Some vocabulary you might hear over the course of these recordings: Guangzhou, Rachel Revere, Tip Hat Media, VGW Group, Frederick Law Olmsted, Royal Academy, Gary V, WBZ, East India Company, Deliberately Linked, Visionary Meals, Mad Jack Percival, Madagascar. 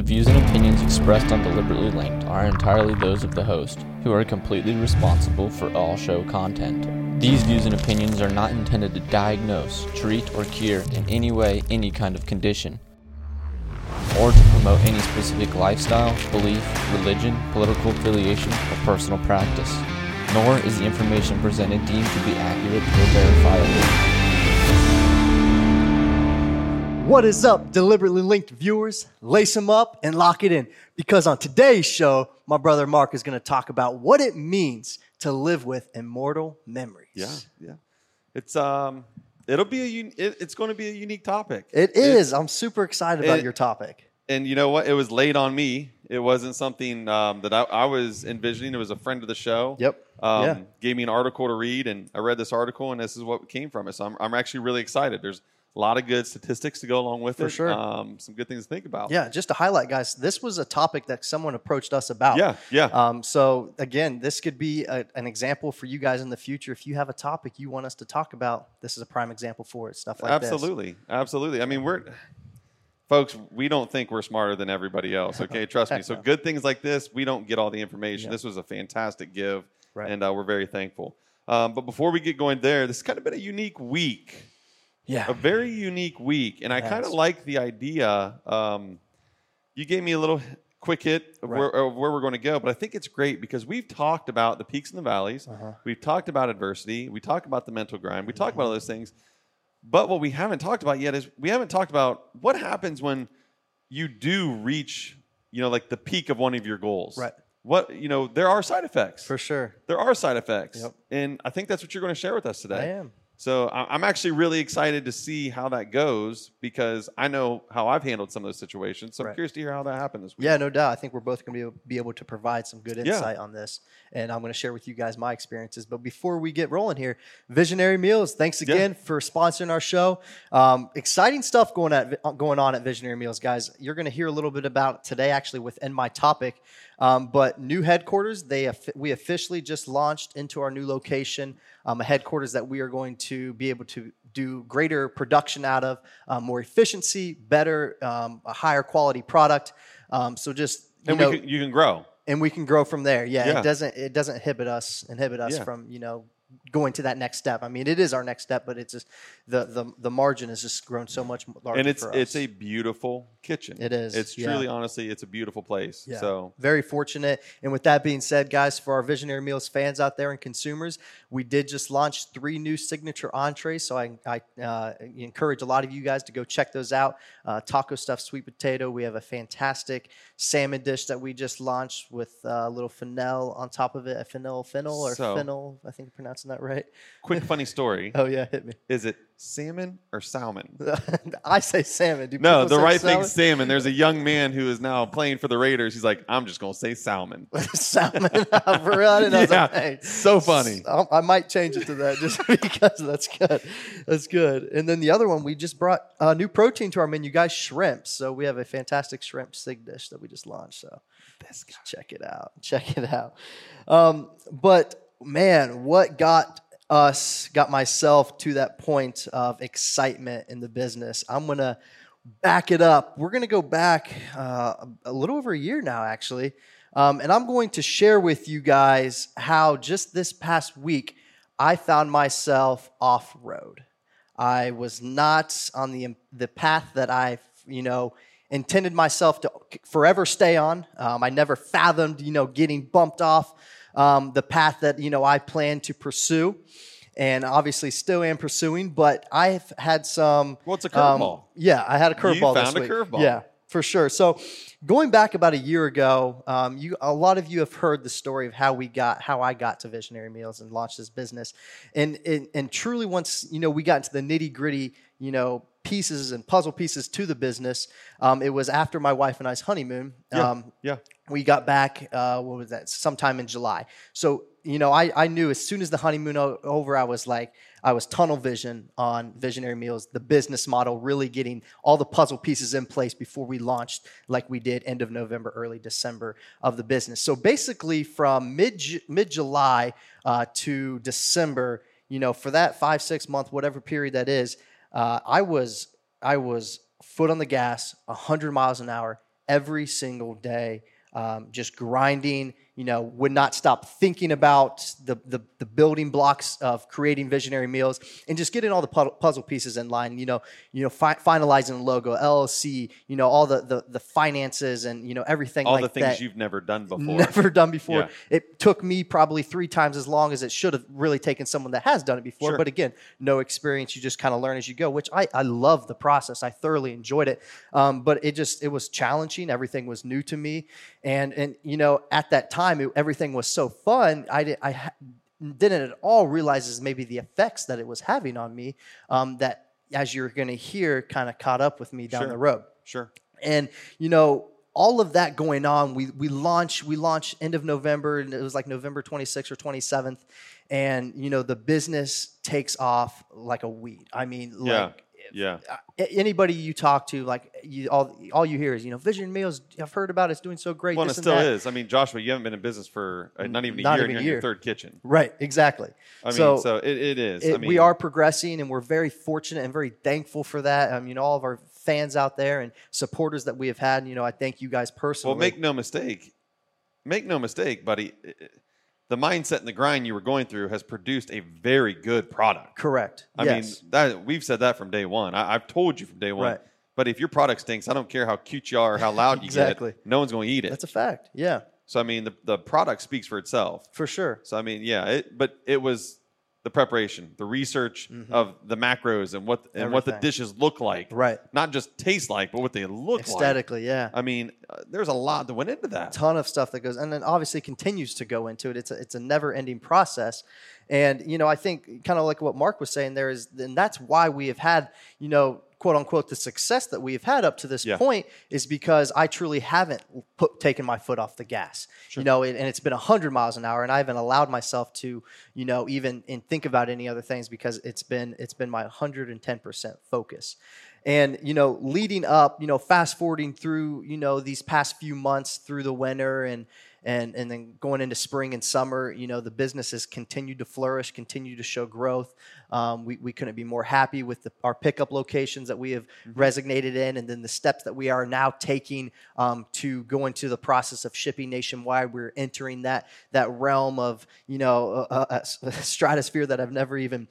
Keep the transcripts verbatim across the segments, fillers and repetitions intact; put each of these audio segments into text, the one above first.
The views and opinions expressed on Deliberately Linked are entirely those of the host, who are completely responsible for all show content. These views and opinions are not intended to diagnose, treat, or cure in any way any kind of condition, or to promote any specific lifestyle, belief, religion, political affiliation, or personal practice. Nor is the information presented deemed to be accurate or verifiable. What is up, Deliberately Linked viewers? Lace them up and lock it in, because on today's show, my brother Mark is going to talk about what it means to live with immortal memories. Yeah, yeah. It's um, it'll be a un- it, it's going to be a unique topic. It is. It, I'm super excited it, about your topic. And you know what? It was laid on me. It wasn't something um, that I, I was envisioning. It was a friend of the show. Yep. Um, yeah. Gave me an article to read, and I read this article, and this is what came from it. So I'm I'm actually really excited. There's a lot of good statistics to go along with it. For sure. Um, some good things to think about. Yeah, just to highlight, guys, this was a topic that someone approached us about. Yeah, yeah. Um, so, again, this could be a, an example for you guys in the future. If you have a topic you want us to talk about, this is a prime example for it, stuff like that. Absolutely, absolutely. I mean, we're folks, we don't think we're smarter than everybody else, okay? Trust me. So no. Good things like this, we don't get all the information. Yeah. This was a fantastic give, right. and uh, we're very thankful. Um, but before we get going there, this has kind of been a unique week. Yeah, a very unique week, and I kind of like the idea. Um, you gave me a little quick hit of, right. where, of where we're going to go, but I think it's great because we've talked about the peaks and the valleys. Uh-huh. We've talked about adversity. We talked about the mental grind. We talked mm-hmm. about all those things, but what we haven't talked about yet is we haven't talked about what happens when you do reach, you know, like the peak of one of your goals. Right. What you know, there are side effects for sure. There are side effects, yep. and I think that's what you're going to share with us today. I am. So I'm actually really excited to see how that goes because I know how I've handled some of those situations. So I'm right. curious to hear how that happened this week. Yeah, no doubt. I think we're both going to be able to provide some good insight yeah. on this. And I'm going to share with you guys my experiences. But before we get rolling here, Visionary Meals, thanks again yeah. for sponsoring our show. Um, exciting stuff going, at, going on at Visionary Meals, guys. You're going to hear a little bit about it today actually within my topic. Um, but new headquarters, they we officially just launched into our new location, um, a headquarters that we are going to be able to do greater production out of, um, more efficiency, better, um, a higher quality product. Um, so just you and know, we can, you can grow, and we can grow from there. Yeah, yeah. it doesn't it doesn't inhibit us inhibit us yeah. from you know. going to that next step. I mean, it is our next step, but it's just the the, the margin has just grown so much larger. And it's for us. It's a beautiful kitchen. It is. It's yeah. truly, honestly, it's a beautiful place. Yeah. So very fortunate. And with that being said, guys, for our Visionary Meals fans out there and consumers, we did just launch three new signature entrees. So I I uh, encourage a lot of you guys to go check those out. Uh, taco stuffed sweet potato. We have a fantastic salmon dish that we just launched with a uh, little fennel on top of it. A fennel, fennel, or so, fennel. I think you pronounce. Isn't that right? Quick funny story. Oh, yeah, hit me. Is it salmon or salmon? I say salmon. Do no, the right salmon? Thing's salmon. There's a young man who is now playing for the Raiders. He's like, I'm just going to say salmon. Salmon. For real? I didn't know yeah, that. Hey, so funny. I, I might change it to that just because that's good. That's good. And then the other one, we just brought a uh, new protein to our menu, guys, shrimp. So we have a fantastic shrimp sig dish that we just launched. So just check it out. Check it out. Um, but... Man, what got us, got myself to that point of excitement in the business? I'm going to back it up. We're going to go back uh, a little over a year now, actually. Um, and I'm going to share with you guys how just this past week, I found myself off-road. I was not on the the path that I, you know, intended myself to forever stay on. Um, I never fathomed, you know, getting bumped off. Um, the path that, you know, I plan to pursue and obviously still am pursuing, but I've had some... Well, it's a curveball. Um, yeah, I had a curveball this week. You found a curveball. Yeah, for sure. So going back about a year ago, um, you a lot of you have heard the story of how we got, how I got to Visionary Meals and launched this business. And, and, and truly once, you know, we got into the nitty-gritty, you know, pieces and puzzle pieces to the business. Um, it was after my wife and I's honeymoon. Yeah, um, yeah. We got back, uh, what was that, sometime in July. So, you know, I, I knew as soon as the honeymoon o- over, I was like, I was tunnel vision on Visionary Meals, the business model, really getting all the puzzle pieces in place before we launched like we did end of November, early December of the business. So basically from mid, mid-July uh, to December, you know, for that five, six month, whatever period that is, Uh, I was I was foot on the gas, one hundred miles an hour every single day, um, just grinding, you know, would not stop thinking about the, the the building blocks of creating Visionary Meals and just getting all the puzzle pieces in line, you know, you know, fi- finalizing the logo, L L C, you know, all the the, the finances and, you know, everything all like that. All the things that you've never done before. Never done before. Yeah. It took me probably three times as long as it should have really taken someone that has done it before. Sure. But again, no experience. You just kind of learn as you go, which I, I love the process. I thoroughly enjoyed it. Um, but it just, it was challenging. Everything was new to me. And, and you know, at that time, Time, it, everything was so fun, I, did, I didn't at all realize maybe the effects that it was having on me um, that, as you're going to hear, kind of caught up with me down sure. the road. Sure. And, you know, all of that going on, we we launch, we launch end of November, and it was like November twenty-sixth or twenty-seventh, and, you know, the business takes off like a weed. I mean, like... Yeah. Yeah. Anybody you talk to, like you, all, all you hear is, you know, Vision Meals. I've heard about it, it's doing so great. Well, this and it still that. is. I mean, Joshua, you haven't been in business for uh, not even a not year, even and you're year. in your third kitchen. Right. Exactly. I so, mean, so it, it is. It, I mean, we are progressing, and we're very fortunate and very thankful for that. I mean, all of our fans out there and supporters that we have had. You know, I thank you guys personally. Well, make no mistake, make no mistake, buddy. The mindset and the grind you were going through has produced a very good product. Correct. I yes. mean, that, we've said that from day one. I, I've told you from day one. Right. But if your product stinks, I don't care how cute you are or how loud exactly. you get. No one's going to eat it. That's a fact. Yeah. So, I mean, the, the product speaks for itself. For sure. So, I mean, yeah. It, but it was the preparation, the research mm-hmm. of the macros and what and Everything. what the dishes look like. Right. Not just taste like, but what they look Aesthetically, like. Aesthetically, yeah. I mean... There's a lot that went into that. A ton of stuff that goes, and then obviously continues to go into it. It's a, it's a never-ending process. And, you know, I think kind of like what Mark was saying there is, and that's why we have had, you know, quote unquote, the success that we've had up to this yeah. point is because I truly haven't put, taken my foot off the gas, sure. you know, and it's been one hundred miles an hour, and I haven't allowed myself to, you know, even and think about any other things because it's been it's been my one hundred ten percent focus. And, you know, leading up, you know, fast forwarding through, you know, these past few months through the winter and and and then going into spring and summer, you know, the business has continued to flourish, continued to show growth. Um, we, we couldn't be more happy with the, our pickup locations that we have mm-hmm. resonated in, and then the steps that we are now taking um, to go into the process of shipping nationwide. We're entering that that realm of, you know, a, a, a stratosphere that I've never even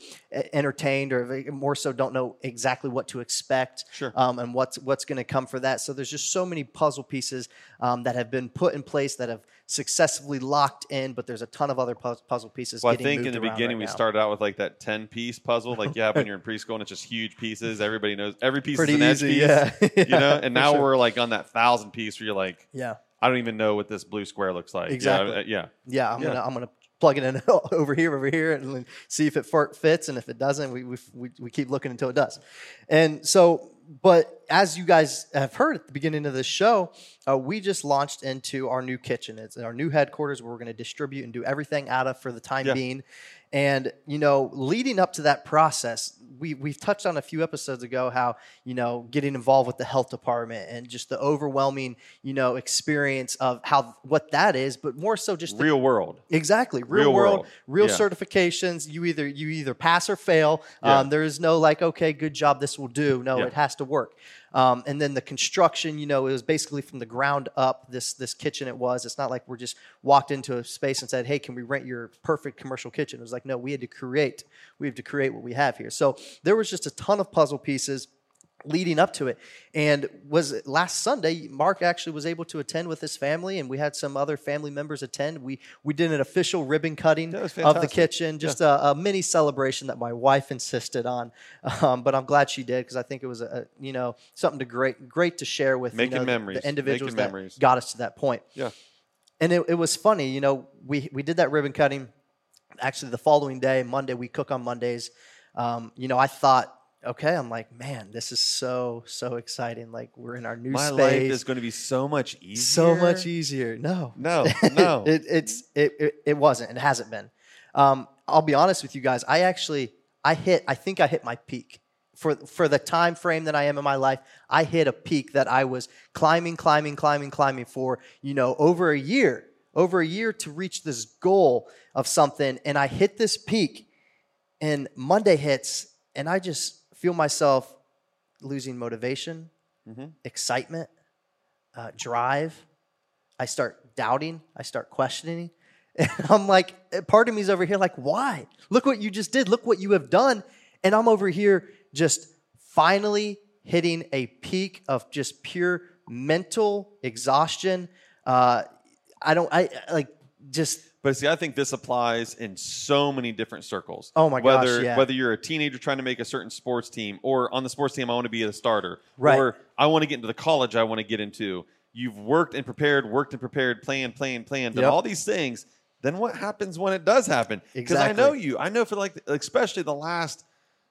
entertained, or more so don't know exactly what to expect. Sure. Um, and what's what's going to come for that. So there's just so many puzzle pieces um, that have been put in place that have successfully locked in, but there's a ton of other puzzle pieces well, getting moved around. I think in the beginning right we now. started out with like that ten-piece puzzle, like you have when you're in preschool, and it's just huge pieces. Everybody knows every piece Pretty is an easy, edge piece. Yeah. You know? And now sure. we're like on that thousand piece where you're like, yeah, I don't even know what this blue square looks like. Exactly. Yeah. Yeah. yeah I'm yeah. gonna I'm gonna plug it in over here, over here, and see if it fits. And if it doesn't, we we we keep looking until it does. And so, but as you guys have heard at the beginning of this show, uh, we just launched into our new kitchen. It's our new headquarters where we're going to distribute and do everything out of for the time yeah. being. And, you know, leading up to that process, we, we've touched on a few episodes ago how, you know, getting involved with the health department and just the overwhelming, you know, experience of how what that is, but more so just the, real world. Exactly. Real, real world, world, real yeah. certifications. You either you either pass or fail. Yeah. Um, there is no like, okay, good job, this will do. No, yeah. it has to work. Um, and then the construction, you know, it was basically from the ground up, this this kitchen it was. It's not like we're just walked into a space and said, hey, can we rent your perfect commercial kitchen? It was like, no, we had to create. We have to create what we have here. So there was just a ton of puzzle pieces leading up to it. And was last Sunday, Mark actually was able to attend with his family, and we had some other family members attend. We we did an official ribbon cutting of the kitchen, just yeah. a, a mini celebration that my wife insisted on. Um, but I'm glad she did, because I think it was a, you know, something to great great to share with you know, the, the individuals Making that memories. got us to that point. Yeah. And it, it was funny, you know, we we did that ribbon cutting. Actually, the following day, Monday, we cook on Mondays. Um, you know, I thought, okay, I'm like, man, this is so, so exciting. Like, we're in our new My space. My life is going to be so much easier. So much easier. No. No, no. it, it's, it, it, it wasn't. It hasn't been. Um, I'll be honest with you guys. I actually, I hit, I think I hit my peak. For for the time frame that I am in my life, I hit a peak that I was climbing, climbing, climbing, climbing for, you know, over a year. Over a year to reach this goal of something, and I hit this peak, and Monday hits, and I just feel myself losing motivation, mm-hmm. excitement, uh, drive. I start doubting. I start questioning. And I'm like, part of me's over here like, why? Look what you just did. Look what you have done. And I'm over here just finally hitting a peak of just pure mental exhaustion. Uh, I don't, I like just. But see, I think this applies in so many different circles. Oh my gosh, whether, yeah. Whether you're a teenager trying to make a certain sports team, or on the sports team, I want to be a starter. Right. Or I want to get into the college I want to get into. You've worked and prepared, worked and prepared, planned, planned, planned, done yep. all these things. Then what happens when it does happen? Because exactly. I know you. I know for like, especially the last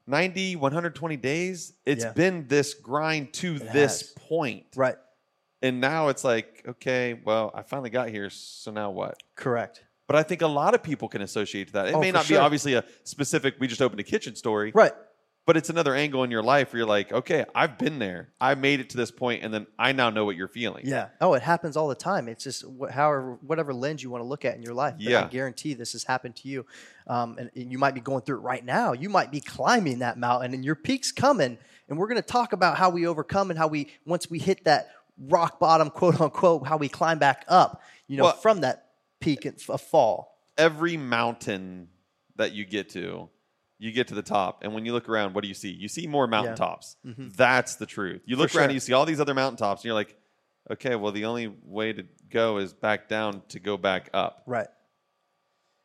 ninety, one hundred twenty days, it's yeah. been this grind to it this has. point. Right. And now it's like, okay, well, I finally got here, so now what? Correct. But I think a lot of people can associate to that. It oh, may not sure. be obviously a specific, we just opened a kitchen story. Right. But it's another angle in your life where you're like, okay, I've been there. I made it to this point, and then I now know what you're feeling. Yeah. Oh, it happens all the time. It's just wh- however, whatever lens you want to look at in your life. But yeah. I guarantee this has happened to you. Um, and, and you might be going through it right now. You might be climbing that mountain, and your peak's coming. And we're going to talk about how we overcome and how we, once we hit that rock bottom, quote unquote, how we climb back up, you know, well, from that peak of fall. Every mountain that you get to, you get to the top, and when you look around, what do you see? You see more mountaintops. Yeah. Mm-hmm. That's the truth. You look For sure. around, and you see all these other mountaintops, and you're like, okay, well, the only way to go is back down to go back up. Right.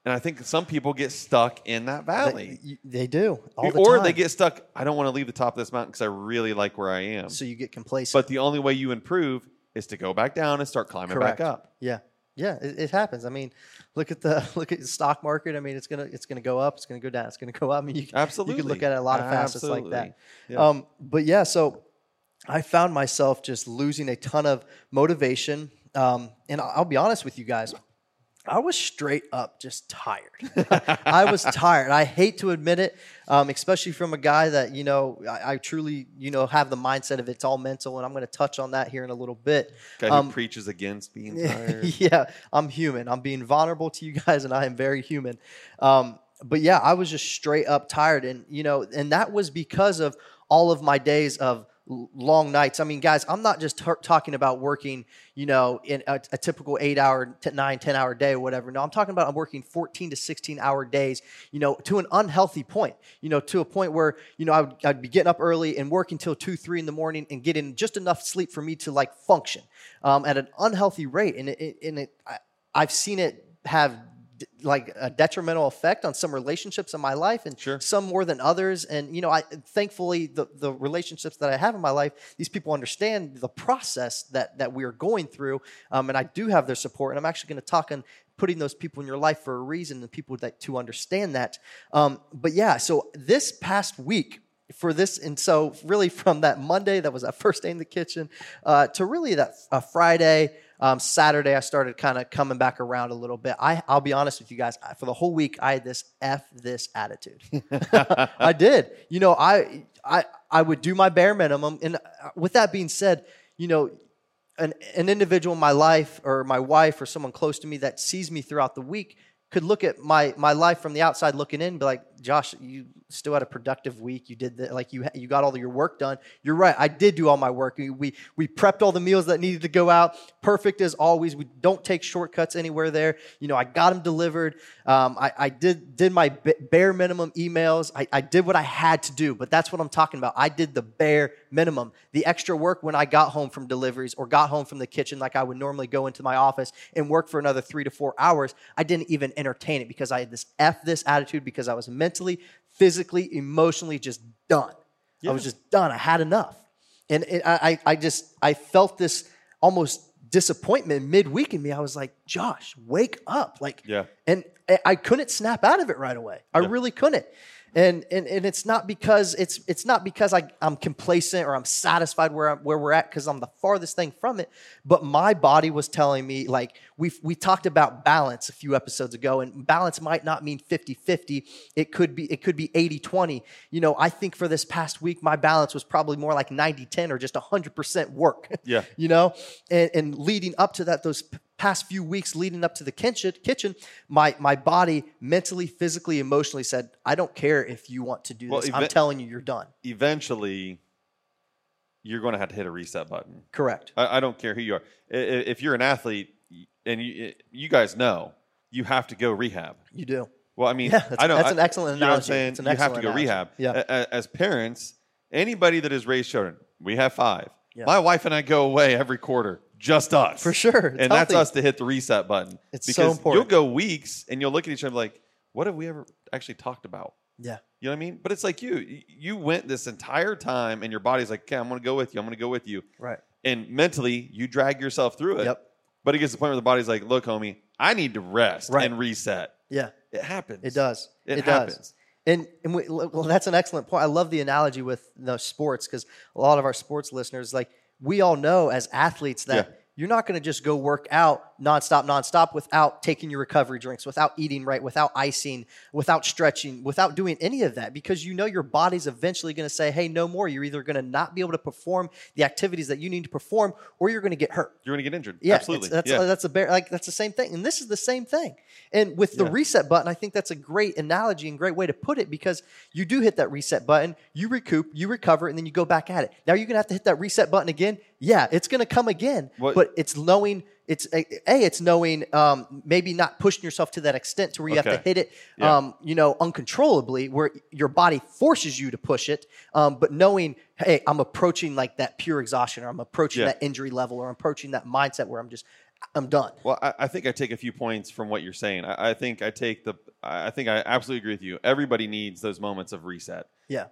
And I think some people get stuck in that valley. They, they do. All the or time. They get stuck, I don't want to leave the top of this mountain because I really like where I am. So you get complacent. But the only way you improve is to go back down and start climbing Correct. back up. Yeah. Yeah, it, it happens. I mean, look at the look at the stock market. I mean, it's gonna it's gonna go up. It's gonna go down. It's gonna go up. I mean, you, Absolutely. you can look at it a lot of facets Absolutely. like that. Yeah. Um, but yeah, so I found myself just losing a ton of motivation. Um, and I'll be honest with you guys, I was straight up just tired. I was tired. I hate to admit it, um, especially from a guy that, you know, I, I truly, you know, have the mindset of it's all mental, and I'm going to touch on that here in a little bit. Guy um, who preaches against being tired. Yeah, I'm human. I'm being vulnerable to you guys, and I am very human. Um, but yeah, I was just straight up tired, and, you know, and that was because of all of my days of long nights. I mean, guys, I'm not just t- talking about working, you know, in a, a typical eight-hour, t- nine, ten-hour day or whatever. No, I'm talking about I'm working fourteen to sixteen-hour days, you know, to an unhealthy point, you know, to a point where, you know, I would, I'd be getting up early and working till two, three in the morning and getting just enough sleep for me to, like, function um, at an unhealthy rate. And, it, and it, I, I've seen it have like a detrimental effect on some relationships in my life, and sure. some more than others. And, you know, I thankfully the, the relationships that I have in my life, these people understand the process that, that we are going through. Um, and I do have their support, and I'm actually going to talk on putting those people in your life for a reason and people that to understand that. Um, but yeah, so this past week for this. And so really from that Monday, that was that first day in the kitchen, uh, to really that uh, Friday, Um, Saturday, I started kind of coming back around a little bit. I, I'll be honest with you guys. I, for the whole week, I had this F this attitude. I did. You know, I, I I would do my bare minimum. And with that being said, you know, an, an individual in my life or my wife or someone close to me that sees me throughout the week could look at my my life from the outside looking in and be like, Josh, you still had a productive week. You did that. Like you you got all of your work done. You're right. I did do all my work. We, we we prepped all the meals that needed to go out. Perfect as always. We don't take shortcuts anywhere there. You know, I got them delivered. Um, I, I did did my bare minimum emails. I, I did what I had to do, but that's what I'm talking about. I did the bare minimum. The extra work when I got home from deliveries or got home from the kitchen, like I would normally go into my office and work for another three to four hours, I didn't even entertain it because I had this F this attitude because I was mentally, physically, emotionally just done. Yeah. I was just done. I had enough. And it, I, I just, I felt this almost disappointment midweek in me. I was like, Josh, wake up. Like, yeah. And I couldn't snap out of it right away. I yeah. really couldn't. And, and and it's not because it's it's not because I, I'm complacent or I'm satisfied where I'm, where we're at because I'm the farthest thing from it. But my body was telling me, like we we talked about balance a few episodes ago, and balance might not mean fifty-fifty. It could be it could be eighty-twenty. You know, I think for this past week, my balance was probably more like ninety-ten or just one hundred percent work. Yeah, you know, and, and leading up to that, those past few weeks leading up to the kitchen, my my body mentally, physically, emotionally said, I don't care if you want to do well, this. Ev- I'm telling you, you're done. Eventually, you're going to have to hit a reset button. Correct. I, I don't care who you are. If you're an athlete, and you, you guys know, you have to go rehab. You do. Well, I mean, yeah, that's, I don't, that's an excellent I, analogy. You know what I'm saying? You have to go analogy. Rehab. Yeah. As parents, anybody that has raised children, we have five. Yeah. My wife and I go away every quarter, just us. For sure. It's and healthy. That's us to hit the reset button. It's because so important. You'll go weeks and you'll look at each other like, what have we ever actually talked about? Yeah. You know what I mean? But it's like you. You went this entire time and your body's like, okay, I'm going to go with you. I'm going to go with you. Right. And mentally, you drag yourself through it. Yep. But it gets to the point where the body's like, look, homie, I need to rest right. and reset. Yeah. It happens. It does. It, it happens. Does. And, and we, well, that's an excellent point. I love the analogy with the sports because a lot of our sports listeners, like we all know as athletes that yeah. you're not going to just go work out nonstop, nonstop without taking your recovery drinks, without eating right, without icing, without stretching, without doing any of that because you know your body's eventually going to say, hey, no more. You're either going to not be able to perform the activities that you need to perform or you're going to get hurt. You're going to get injured. Yeah, absolutely. That's, yeah. that's, a bear, like, that's the same thing. And this is the same thing. And with the yeah. reset button, I think that's a great analogy and great way to put it because you do hit that reset button, you recoup, you recover, and then you go back at it. Now you're going to have to hit that reset button again. Yeah, it's going to come again, what? But it's knowing it's a. It's knowing um, maybe not pushing yourself to that extent to where you okay. have to hit it, yeah. um, you know, uncontrollably, where your body forces you to push it. Um, but knowing, hey, I'm approaching like that pure exhaustion, or I'm approaching yeah. that injury level, or I'm approaching that mindset where I'm just, I'm done. Well, I, I think I take a few points from what you're saying. I, I think I take the. I think I absolutely agree with you. Everybody needs those moments of reset. Yeah,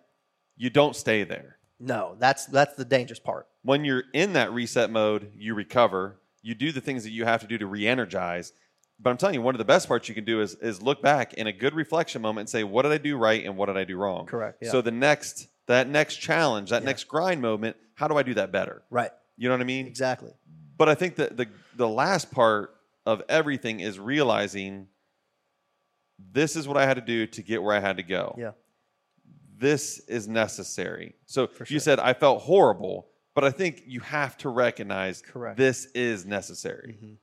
you don't stay there. No, that's that's the dangerous part. When you're in that reset mode, you recover. You do the things that you have to do to re-energize. But I'm telling you, one of the best parts you can do is is look back in a good reflection moment and say, what did I do right and what did I do wrong? Correct. Yeah. So the next that next challenge, that yeah. next grind moment, how do I do that better? Right. You know what I mean? Exactly. But I think that the the last part of everything is realizing this is what I had to do to get where I had to go. Yeah. This is necessary. So sure. you said, I felt horrible, but I think you have to recognize Correct. This is necessary. Mm-hmm.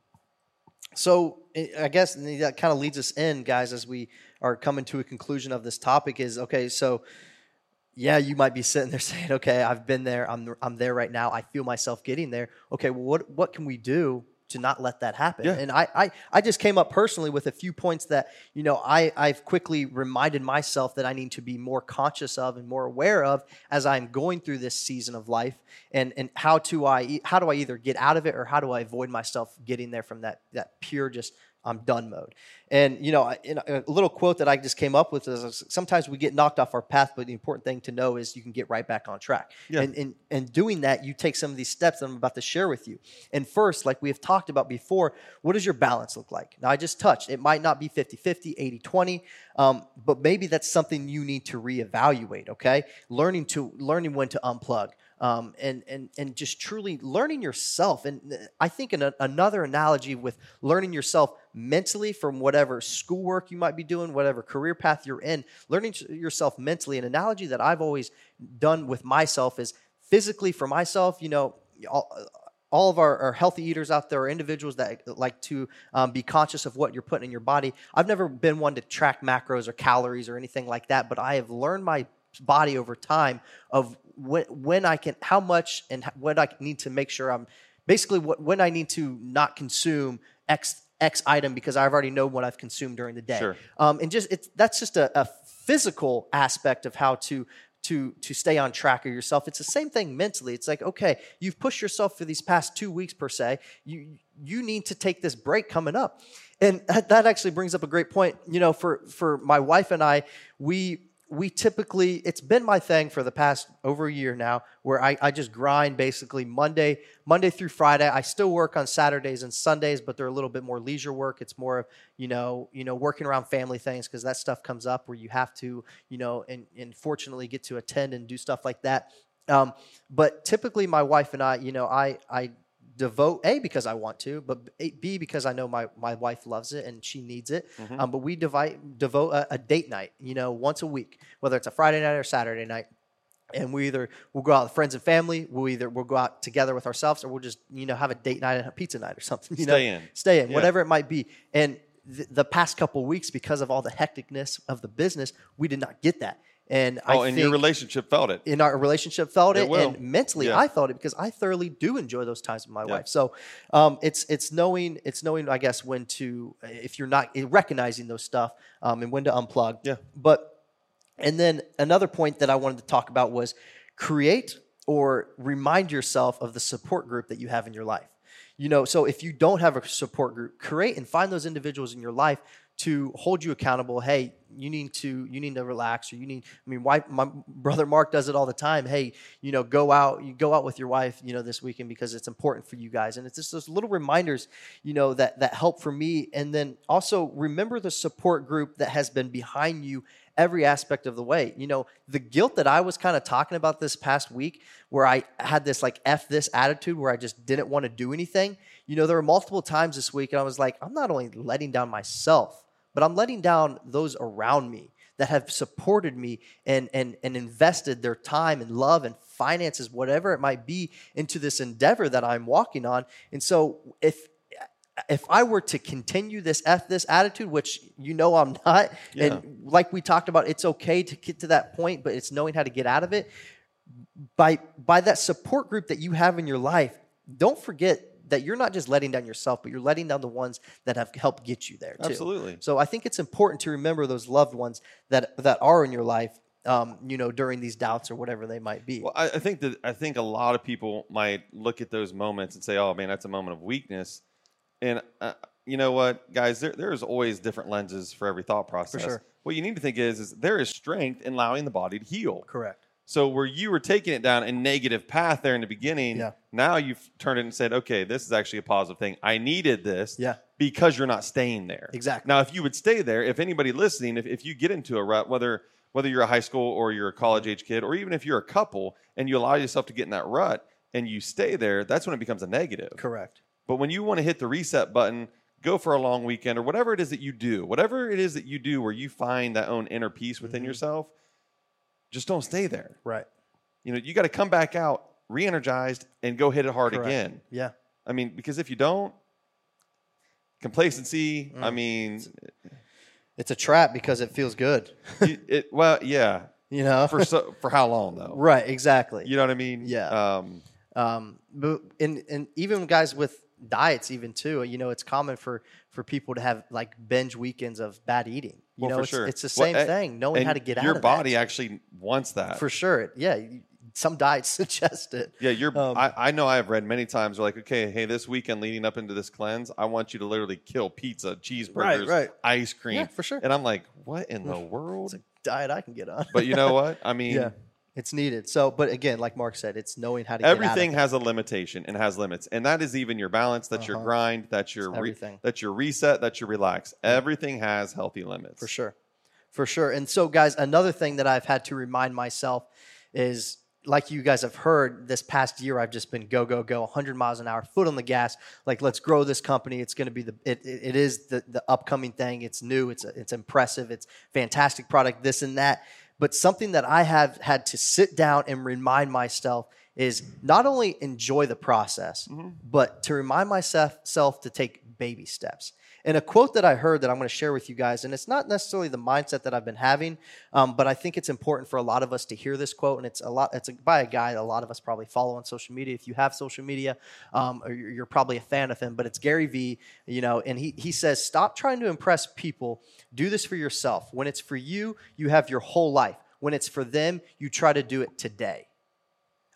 So I guess that kind of leads us in, guys, as we are coming to a conclusion of this topic is, okay, so yeah, you might be sitting there saying, okay, I've been there. I'm I'm there right now. I feel myself getting there. Okay, well, what, what can we do to not let that happen? Yeah. And I, I I just came up personally with a few points that, you know, I, I've quickly reminded myself that I need to be more conscious of and more aware of as I'm going through this season of life. And and how do I how do I either get out of it or how do I avoid myself getting there from that that pure just I'm done mode. And, you know, in a little quote that I just came up with is sometimes we get knocked off our path, but the important thing to know is you can get right back on track. Yeah. And, and, and doing that, you take some of these steps that I'm about to share with you. And first, like we have talked about before, what does your balance look like? Now, I just touched. It might not be fifty-fifty, eighty-twenty, um, but maybe that's something you need to reevaluate, okay? Learning to learning when to unplug. Um, and, and, and just truly learning yourself. And I think in a, another analogy with learning yourself mentally from whatever schoolwork you might be doing, whatever career path you're in, learning yourself mentally. An analogy that I've always done with myself is physically for myself, you know, all, all of our, our healthy eaters out there are individuals that like to um, be conscious of what you're putting in your body. I've never been one to track macros or calories or anything like that, but I have learned my body over time of when, when I can, how much and what I need to make sure I'm basically what, when I need to not consume X, X item because I already know what I've consumed during the day. Sure. Um, and just, it's, that's just a, a physical aspect of how to, to, to stay on track of yourself. It's the same thing mentally. It's like, okay, you've pushed yourself for these past two weeks per se. You, you need to take this break coming up. And that, that actually brings up a great point. You know, for, for my wife and I, we, We typically, it's been my thing for the past over a year now where I, I just grind basically Monday, Monday through Friday. I still work on Saturdays and Sundays, but they're a little bit more leisure work. It's more of, you know, you know, working around family things because that stuff comes up where you have to, you know, and, and fortunately get to attend and do stuff like that. Um, but typically my wife and I, you know, I, I, devote, A, because I want to, but B, because I know my, my wife loves it and she needs it. Mm-hmm. Um, but we divide, devote a, a date night, you know, once a week, whether it's a Friday night or Saturday night. And we either, we'll go out with friends and family, we'll either, we'll go out together with ourselves or we'll just, you know, have a date night and a pizza night or something. You Stay know? in. Stay in, yeah. whatever it might be. And th- the past couple of weeks, because of all the hecticness of the business, we did not get that. And oh, I and think your relationship felt it. In our relationship felt it, it and mentally yeah. I felt it because I thoroughly do enjoy those times with my yeah. wife. So um, it's it's knowing it's knowing I guess when to if you're not recognizing those stuff um, and when to unplug. Yeah. But and then another point that I wanted to talk about was create or remind yourself of the support group that you have in your life. You know, so if you don't have a support group, create and find those individuals in your life to hold you accountable. Hey, you need to you need to relax, or you need. I mean, why, my brother Mark does it all the time. Hey, you know, go out, you go out with your wife, you know, this weekend because it's important for you guys. And it's just those little reminders, you know, that that help for me. And then also remember the support group that has been behind you every aspect of the way. You know, the guilt that I was kind of talking about this past week, where I had this like F this attitude, where I just didn't want to do anything. You know, there were multiple times this week, and I was like, I'm not only letting down myself, but I'm letting down those around me that have supported me and, and, and invested their time and love and finances, whatever it might be, into this endeavor that I'm walking on. And so if if I were to continue this F this attitude, which you know I'm not, yeah. and like we talked about, it's okay to get to that point, but it's knowing how to get out of it. By, by that support group that you have in your life, don't forget that you're not just letting down yourself, but you're letting down the ones that have helped get you there too. Absolutely. So I think it's important to remember those loved ones that that are in your life, um, you know, during these doubts or whatever they might be. Well, I, I think that I think a lot of people might look at those moments and say, "Oh man, that's a moment of weakness." And uh, you know what, guys, there there's always different lenses for every thought process. For sure. What you need to think is, is there is strength in allowing the body to heal. Correct. So where you were taking it down a negative path there in the beginning, yeah. now you've turned it and said, okay, this is actually a positive thing. I needed this yeah. because you're not staying there. Exactly. Now, if you would stay there, if anybody listening, if, if you get into a rut, whether whether you're a high school or you're a college-age kid, or even if you're a couple and you allow yourself to get in that rut and you stay there, that's when it becomes a negative. Correct. But when you want to hit the reset button, go for a long weekend, or whatever it is that you do, whatever it is that you do where you find that own inner peace within mm-hmm. yourself, just don't stay there. Right. You know, you got to come back out re-energized and go hit it hard Correct. Again. Yeah. I mean, because if you don't, complacency, mm. I mean. It's, it's a trap because it feels good. it, it, well, yeah. You know? for so, for how long, though? Right, exactly. You know what I mean? Yeah. Um, um, but and, and even guys with diets even too, you know, it's common for, for people to have like binge weekends of bad eating. You well, know, for it's, sure. it's the same well, thing, knowing how to get out of it. Your body that. Actually wants that. For sure. Yeah. Some diets suggest it. Yeah. You're, um, I, I know I've read many times, like, okay, hey, this weekend leading up into this cleanse, I want you to literally kill pizza, cheeseburgers, right, right. ice cream. Yeah, for sure. And I'm like, what in the world? It's a diet I can get on. But you know what? I mean... Yeah. It's needed. So, but again, like Mark said, it's knowing how to get out of it. Everything has a limitation and has limits. And that is even your balance, that's uh-huh. your grind, that's your re- that's your reset, that's your relax. Yeah. Everything has healthy limits. For sure. For sure. And so, guys, another thing that I've had to remind myself is, like you guys have heard, this past year I've just been go, go, go, one hundred miles an hour, foot on the gas. Like, let's grow this company. It's going to be the it, it, it is the the upcoming thing. It's new, it's it's impressive, it's fantastic product, this and that. But something that I have had to sit down and remind myself is not only enjoy the process, mm-hmm. but to remind myself self to take baby steps. And a quote that I heard that I'm going to share with you guys, and it's not necessarily the mindset that I've been having, um, but I think it's important for a lot of us to hear this quote. And it's a lot. It's by a guy that a lot of us probably follow on social media. If you have social media, um, or you're probably a fan of him, but it's Gary V. You know, and he he says, "Stop trying to impress people. Do this for yourself. When it's for you, you have your whole life. When it's for them, you try to do it today."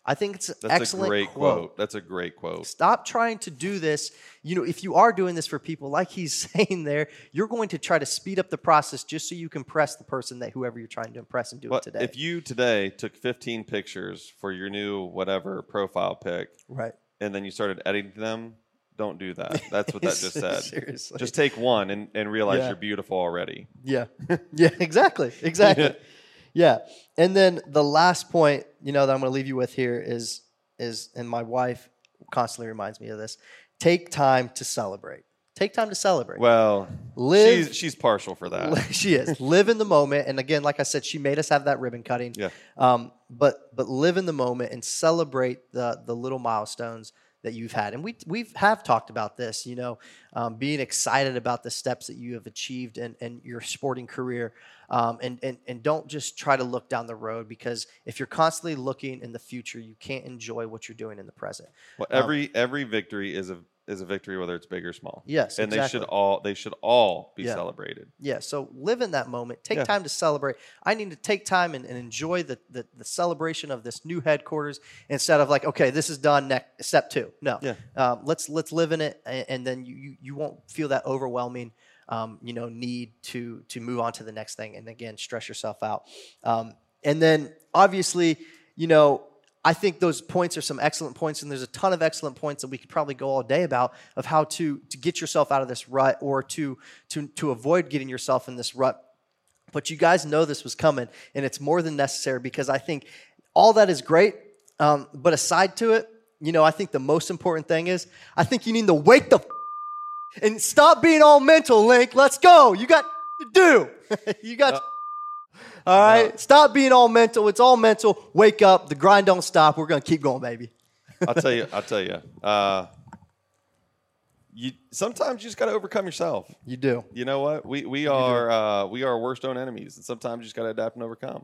I think it's an That's excellent a great quote. quote. That's a great quote. Stop trying to do this. You know, if you are doing this for people, like he's saying there, you're going to try to speed up the process just so you can impress the person that whoever you're trying to impress and do well, it today. If you today took fifteen pictures for your new whatever profile pic, right, and then you started editing them, don't do that. That's what that just said. Seriously. Just take one and, and realize yeah. you're beautiful already. Yeah. Yeah, exactly. Exactly. Yeah. Yeah. And then the last point, you know, that I'm going to leave you with here is, is, and my wife constantly reminds me of this, take time to celebrate. Take time to celebrate. Well, live, she's, she's partial for that. She is. Live in the moment. And again, like I said, she made us have that ribbon cutting. Yeah. Um, but but live in the moment and celebrate the the little milestones that you've had. And we we've have talked about this, you know, um, being excited about the steps that you have achieved in, in your sporting career. Um, and, and, and don't just try to look down the road, because if you're constantly looking in the future, you can't enjoy what you're doing in the present. Well, every um, every victory is a is a victory, whether it's big or small. Yes, and exactly. they should all they should all be yeah. celebrated. Yeah. So live in that moment. Take yeah. time to celebrate. I need to take time and, and enjoy the, the the celebration of this new headquarters instead of like, okay, this is done. Next step two. No. Yeah. Um, let's let's live in it, and, and then you, you you won't feel that overwhelming um, you know need to to move on to the next thing, and again stress yourself out. Um, and then obviously, you know. I think those points are some excellent points, and there's a ton of excellent points that we could probably go all day about of how to, to get yourself out of this rut or to, to, to avoid getting yourself in this rut. But you guys know this was coming, and it's more than necessary, because I think all that is great, um, but aside to it, you know, I think the most important thing is I think you need to wake the f- and stop being all mental, Link. Let's go. You got to do. you got to. All right, no. Stop being all mental. It's all mental. Wake up. The grind don't stop. We're gonna keep going, baby. I'll tell you. I'll tell you. Uh, you sometimes you just gotta overcome yourself. You do. You know what? We we you are uh, we are our worst own enemies, and sometimes you just gotta adapt and overcome.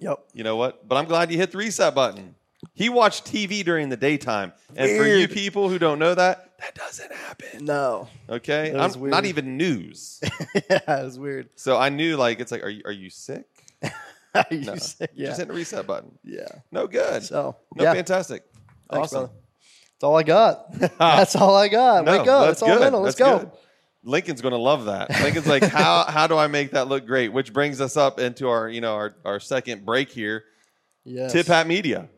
Yep. You know what? But I'm glad you hit the reset button. He watched T V during the daytime, and weird. For you people who don't know that, that doesn't happen. No. Okay. That was I'm weird. Not even news. Yeah, it was weird. So I knew, like, it's like, are you are you sick? you no. say, yeah. Just hit the reset button. Yeah. No good. So no yeah. fantastic. Thanks, awesome. Brother. That's all I got. That's all I got. No, Wake up. That's it's all mental. Let's that's go. Good. Lincoln's gonna love that. Lincoln's like, how how do I make that look great? Which brings us up into our, you know, our, our second break here. Yes. Tip Hat Media.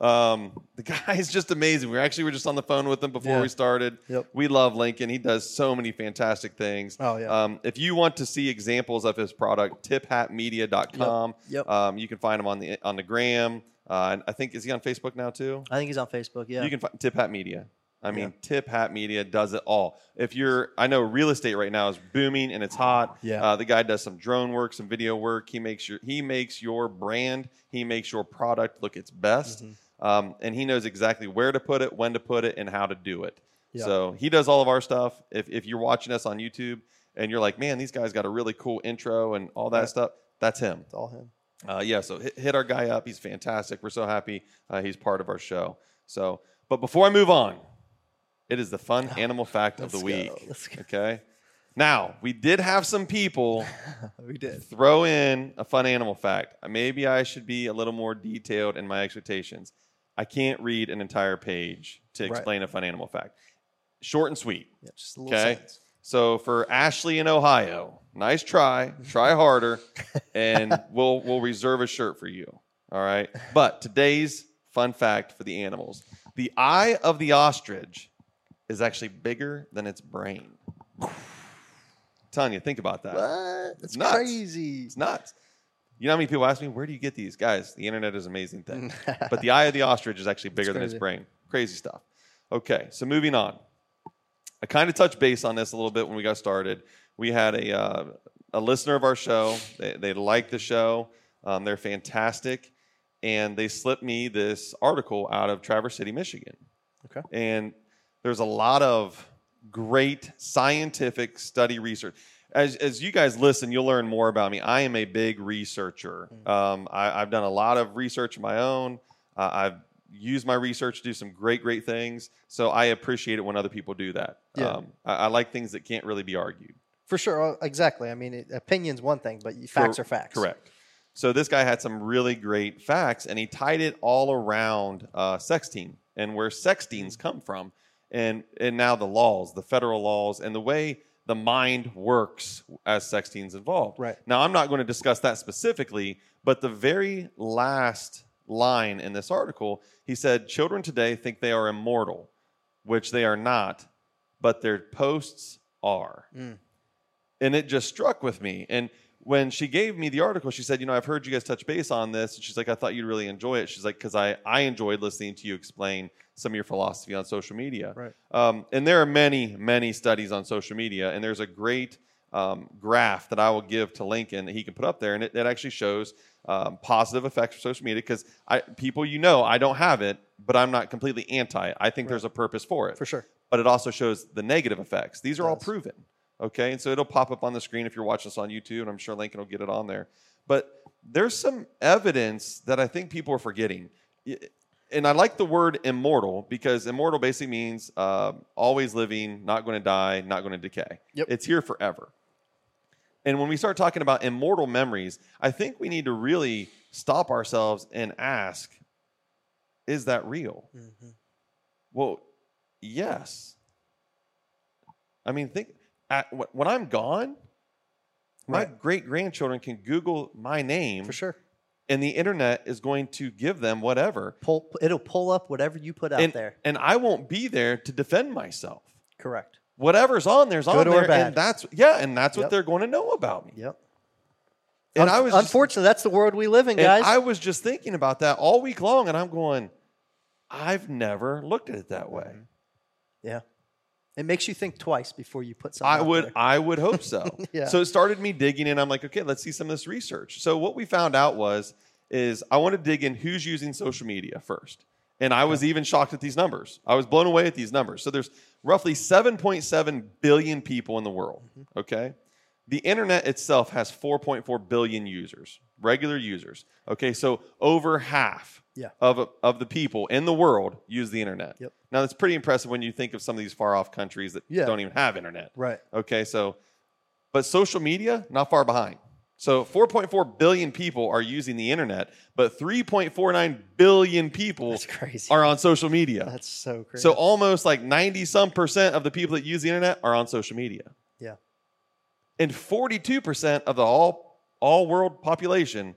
Um, the guy is just amazing. We actually were just on the phone with him before yeah. we started. Yep. We love Lincoln. He does so many fantastic things. Oh, yeah. Um, if you want to see examples of his product, tip hat media dot com. Yep. Yep. Um, you can find him on the on the gram. Uh, and I think, is he on Facebook now too? I think he's on Facebook, yeah. You can find Tip Hat Media. I mean, yeah. Tip Hat Media does it all. If you're, I know real estate right now is booming and it's hot. Yeah. Uh, the guy does some drone work, some video work. He makes your, he makes your brand, he makes your product look its best. Mm-hmm. Um, and he knows exactly where to put it, when to put it, and how to do it. Yeah. So he does all of our stuff. If if you're watching us on YouTube and you're like, man, these guys got a really cool intro and all that yeah. stuff, that's him. It's all him. Uh, yeah, so hit, hit our guy up. He's fantastic. We're so happy uh, he's part of our show. So, but before I move on, it is the fun animal fact of the go. week. Let's go. Okay. Now, we did have some people we did. throw in a fun animal fact. Maybe I should be a little more detailed in my expectations. I can't read an entire page to explain right. a fun animal fact. Short and sweet. Yeah, just a little okay? sentence. So for Ashley in Ohio, nice try. Try harder, and we'll we'll reserve a shirt for you. All right. But today's fun fact for the animals: the eye of the ostrich is actually bigger than its brain. I'm telling you, think about that. What? That's nuts. Crazy. It's nuts. You know how many people ask me, where do you get these? Guys, the internet is an amazing thing. But the eye of the ostrich is actually bigger than its brain. Crazy stuff. Okay, so moving on. I kind of touched base on this a little bit when we got started. We had a uh, a listener of our show. They, they liked the show. Um, they're fantastic. And they slipped me this article out of Traverse City, Michigan. Okay. And there's a lot of great scientific study research. As as you guys listen, you'll learn more about me. I am a big researcher. Um, I, I've done a lot of research of my own. Uh, I've used my research to do some great, great things. So I appreciate it when other people do that. Yeah. Um, I, I like things that can't really be argued. For sure. Exactly. I mean, it, opinion's one thing, but facts For, are facts. Correct. So this guy had some really great facts, and he tied it all around uh, sexting and where sextings come from, and and now the laws, the federal laws, and the way the mind works as sexting's involved. Right. Now, I'm not going to discuss that specifically, but the very last line in this article, he said, children today think they are immortal, which they are not, but their posts are. Mm. And it just struck with me. And when she gave me the article, she said, you know, I've heard you guys touch base on this. And she's like, I thought you'd really enjoy it. She's like, because I, I enjoyed listening to you explain some of your philosophy on social media. Right. Um, and there are many, many studies on social media. And there's a great um, graph that I will give to Lincoln that he can put up there. And it, it actually shows um, positive effects for social media, because I people, you know, I don't have it, but I'm not completely anti. I think right. there's a purpose for it. For sure. But it also shows the negative effects. These are all proven. Okay, and so it'll pop up on the screen if you're watching this on YouTube, and I'm sure Lincoln will get it on there. But there's some evidence that I think people are forgetting. And I like the word immortal, because immortal basically means uh, always living, not going to die, not going to decay. Yep. It's here forever. And when we start talking about immortal memories, I think we need to really stop ourselves and ask, is that real? Mm-hmm. Well, yes. I mean, think... At, when I'm gone, my right. great-grandchildren can Google my name. For sure. And the internet is going to give them whatever. Pull, it'll pull up whatever you put out and, there. And I won't be there to defend myself. Correct. Whatever's on there's Good on there. Or bad. And that's, yeah, and that's yep. what they're going to know about me. Yep. And Un- I was Unfortunately, just, that's the world we live in, guys. I was just thinking about that all week long, and I'm going, I've never looked at it that way. Mm-hmm. Yeah. It makes you think twice before you put something I out would, there. I would hope so. yeah. So it started me digging in. I'm like, okay, let's see some of this research. So what we found out was, is I want to dig in who's using social media first. And I was even shocked at these numbers. I was blown away at these numbers. So there's roughly seven point seven billion people in the world, mm-hmm. okay? The internet itself has four point four billion users, regular users. Okay, so over half yeah. of, of the people in the world use the internet. Yep. Now, that's pretty impressive when you think of some of these far-off countries that yeah. don't even have internet. Right. Okay, so, but social media, not far behind. So four point four billion people are using the internet, but three point four nine billion people That's crazy. Are on social media. That's so crazy. So almost like ninety-some percent of the people that use the internet are on social media. Yeah. And forty-two percent of the all, all world population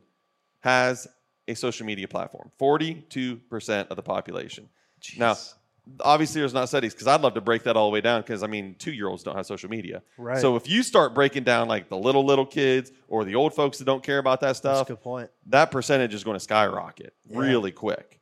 has a social media platform. forty-two percent of the population. Jeez. Now, obviously, there's not studies, because I'd love to break that all the way down, because, I mean, two-year-olds don't have social media. Right. So if you start breaking down, like, the little, little kids or the old folks that don't care about that stuff, that's a good point. That percentage is going to skyrocket yeah. really quick.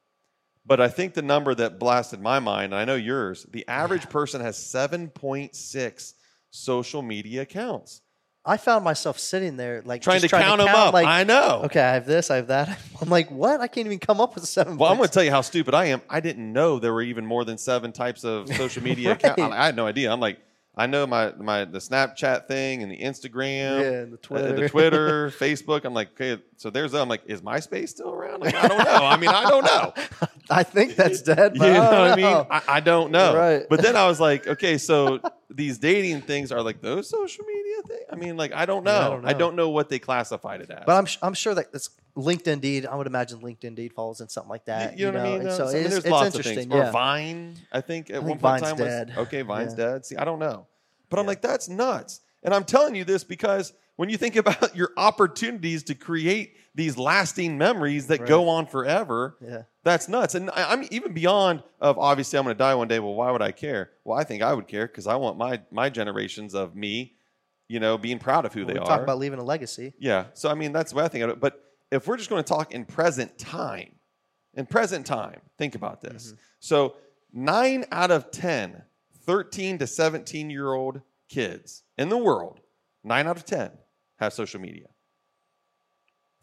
But I think the number that blasted my mind, and I know yours, the average yeah. person has seven point six social media accounts. I found myself sitting there like trying just to trying count to them count, up. Like, I know. Okay, I have this, I have that. I'm like, what? I can't even come up with a seven. Well, I'm going to tell you how stupid I am. I didn't know there were even more than seven types of social media right. accounts. I, I had no idea. I'm like, I know my my the Snapchat thing and the Instagram, yeah, and the Twitter, uh, the Twitter, Facebook. I'm like, okay, so there's that. I'm like, is MySpace still around? Like, I don't know. I mean, I don't know. I think that's dead. But you know what I mean? I, I don't know. Right. But then I was like, okay, so these dating things are like those social media things. I mean, like, I don't know. Yeah, I, don't know. I don't know what they classified it as. But I'm I'm sure that it's linked Indeed. I would imagine linked Indeed falls in something like that. You, you know, know what I mean? And so I mean, there's it's lots interesting. Of things. Yeah. Or Vine, I think at I think one point in time dead. Was okay. Vine's yeah. dead. See, I don't know. But yeah. I'm like, that's nuts. And I'm telling you this because when you think about your opportunities to create these lasting memories that right. go on forever, yeah. that's nuts. And I, I'm even beyond of obviously I'm going to die one day. Well, why would I care? Well, I think I would care because I want my my generations of me, you know, being proud of who well, they we are. We talk about leaving a legacy. Yeah. So, I mean, that's the way I think of it. But if we're just going to talk in present time, in present time, think about this. Mm-hmm. So nine out of ten thirteen to seventeen-year-old kids in the world, nine out of ten have social media.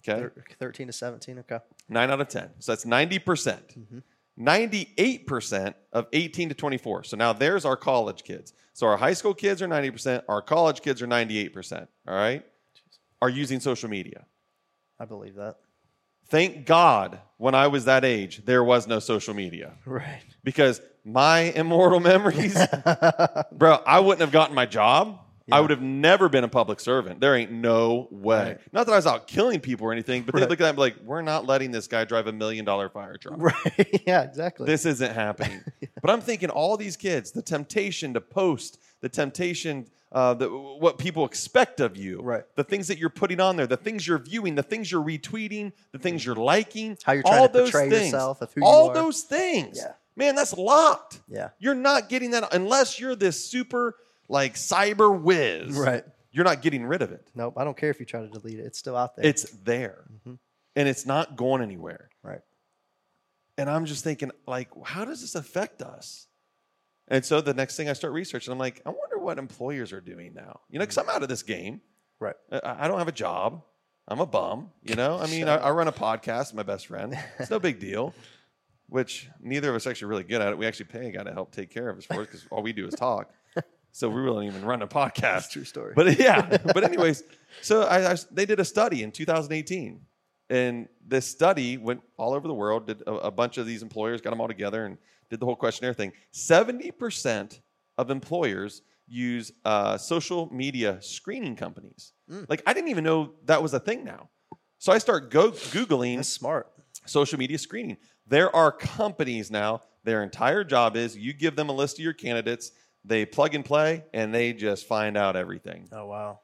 Okay? thirteen to seventeen, okay. nine out of ten. So that's ninety percent. Mm-hmm. ninety-eight percent of eighteen to twenty-four. So now there's our college kids. So our high school kids are ninety percent. Our college kids are ninety-eight percent, all right, Jeez. Are using social media. I believe that. Thank God when I was that age, there was no social media. Right. Because my immortal memories, bro, I wouldn't have gotten my job. Yeah. I would have never been a public servant. There ain't no way. Right. Not that I was out killing people or anything, but right. they look at that and be like, we're not letting this guy drive a million-dollar fire truck. Right. Yeah, exactly. This isn't happening. yeah. But I'm thinking all these kids, the temptation to post, the temptation, uh, the, what people expect of you, right. the things that you're putting on there, the things you're viewing, the things you're retweeting, the things you're liking, how you're trying to portray things, yourself, of who you all are. Those things. Yeah. Man, that's locked. Yeah. You're not getting that unless you're this super like cyber whiz. Right. You're not getting rid of it. Nope. I don't care if you try to delete it. It's still out there. It's there. Mm-hmm. And it's not going anywhere. Right. And I'm just thinking, like, how does this affect us? And so the next thing I start researching, I'm like, I wonder what employers are doing now. You know, because I'm out of this game. Right. I, I don't have a job. I'm a bum, you know? I mean, I, I run a podcast with my best friend. It's no big deal, which neither of us are actually really good at it. We actually pay a guy to help take care of us for it because all we do is talk. So we really don't even run a podcast. That's true story. But yeah, but anyways, so I, I, they did a study in two thousand eighteen. And this study went all over the world, did a, a bunch of these employers, got them all together and did the whole questionnaire thing. seventy percent of employers use uh, social media screening companies. Mm. Like, I didn't even know that was a thing now. So I start go- Googling That's smart. social media screening. There are companies now, their entire job is you give them a list of your candidates, they plug and play, and they just find out everything. Oh, wow.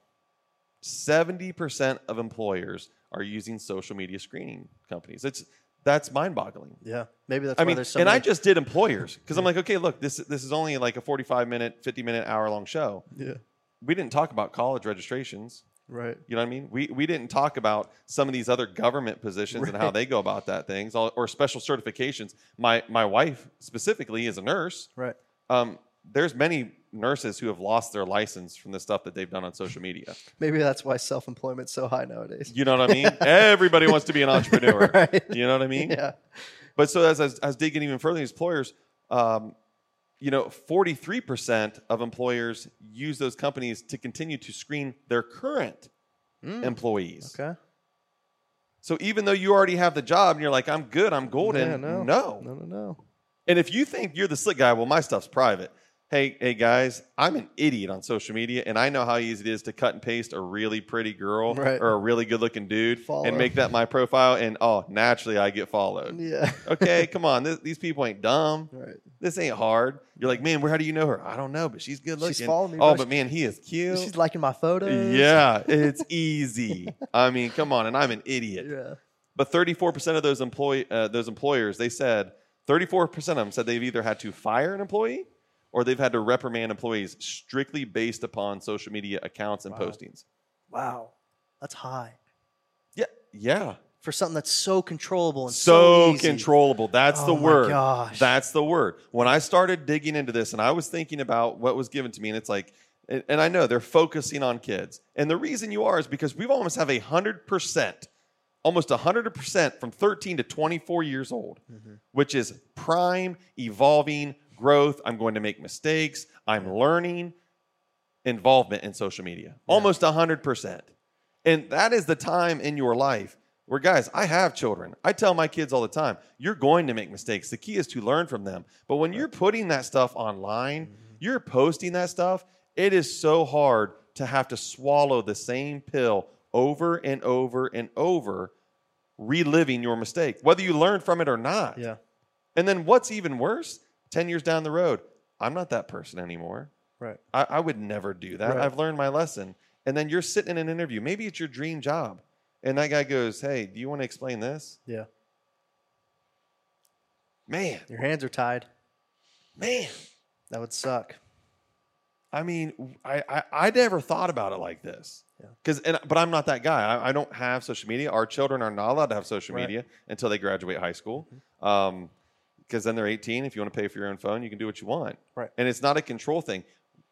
seventy percent of employers are using social media screening companies. It's That's mind-boggling. Yeah, maybe that's I why mean, there's so And many... I just did employers because yeah. I'm like, okay, look, this this is only like a forty-five minute, fifty minute, hour-long show. Yeah, we didn't talk about college registrations. Right. You know what I mean? We we didn't talk about some of these other government positions right. and how they go about that things or special certifications. My my wife specifically is a nurse. Right. Um, there's many nurses who have lost their license from the stuff that they've done on social media. Maybe that's why self-employment's so high nowadays. You know what I mean? Everybody wants to be an entrepreneur. Right. You know what I mean? Yeah. But so as I was, I was digging even further, these employers, um, you know, forty-three percent of employers use those companies to continue to screen their current mm. employees. Okay. So even though you already have the job and you're like, I'm good, I'm golden. Yeah, no. no. No, no, no. And if you think you're the slick guy, well, my stuff's private. Hey, hey guys, I'm an idiot on social media, and I know how easy it is to cut and paste a really pretty girl right. or a really good-looking dude Follow. and make that my profile, and, oh, naturally I get followed. Yeah. Okay, come on. This, these people ain't dumb. Right. This ain't hard. You're like, man, where, how do you know her? I don't know, but she's good-looking. She's following me. Oh, but, man, he is cute. She's liking my photos. Yeah, it's easy. I mean, come on, and I'm an idiot. Yeah. But thirty-four percent of those employ uh, those employers, they said, thirty-four percent of them said they've either had to fire an employee or they've had to reprimand employees strictly based upon social media accounts and wow. postings. Wow. That's high. Yeah. Yeah. For something that's so controllable and so, so easy. controllable. That's oh the word. My gosh. That's the word. When I started digging into this and I was thinking about what was given to me, and it's like, and I know they're focusing on kids. And the reason you are is because we almost have a hundred percent, almost a hundred percent from thirteen to twenty-four years old, mm-hmm. which is prime evolving growth. I'm going to make mistakes. I'm learning. Involvement in social media. Yeah. Almost one hundred percent. And that is the time in your life where, guys, I have children. I tell my kids all the time, you're going to make mistakes. The key is to learn from them. But when right. you're putting that stuff online, mm-hmm. you're posting that stuff, it is so hard to have to swallow the same pill over and over and over, reliving your mistake, whether you learn from it or not. Yeah. And then what's even worse? ten years down the road, I'm not that person anymore. Right. I, I would never do that. Right. I've learned my lesson. And then you're sitting in an interview. Maybe it's your dream job. And that guy goes, hey, do you want to explain this? Yeah. Man. Your hands are tied. Man. That would suck. I mean, I, I, I never thought about it like this. Yeah. 'Cause, and, but I'm not that guy. I, I don't have social media. Our children are not allowed to have social right. media until they graduate high school. Mm-hmm. Um Because then they're eighteen. If you want to pay for your own phone, you can do what you want. Right. And it's not a control thing.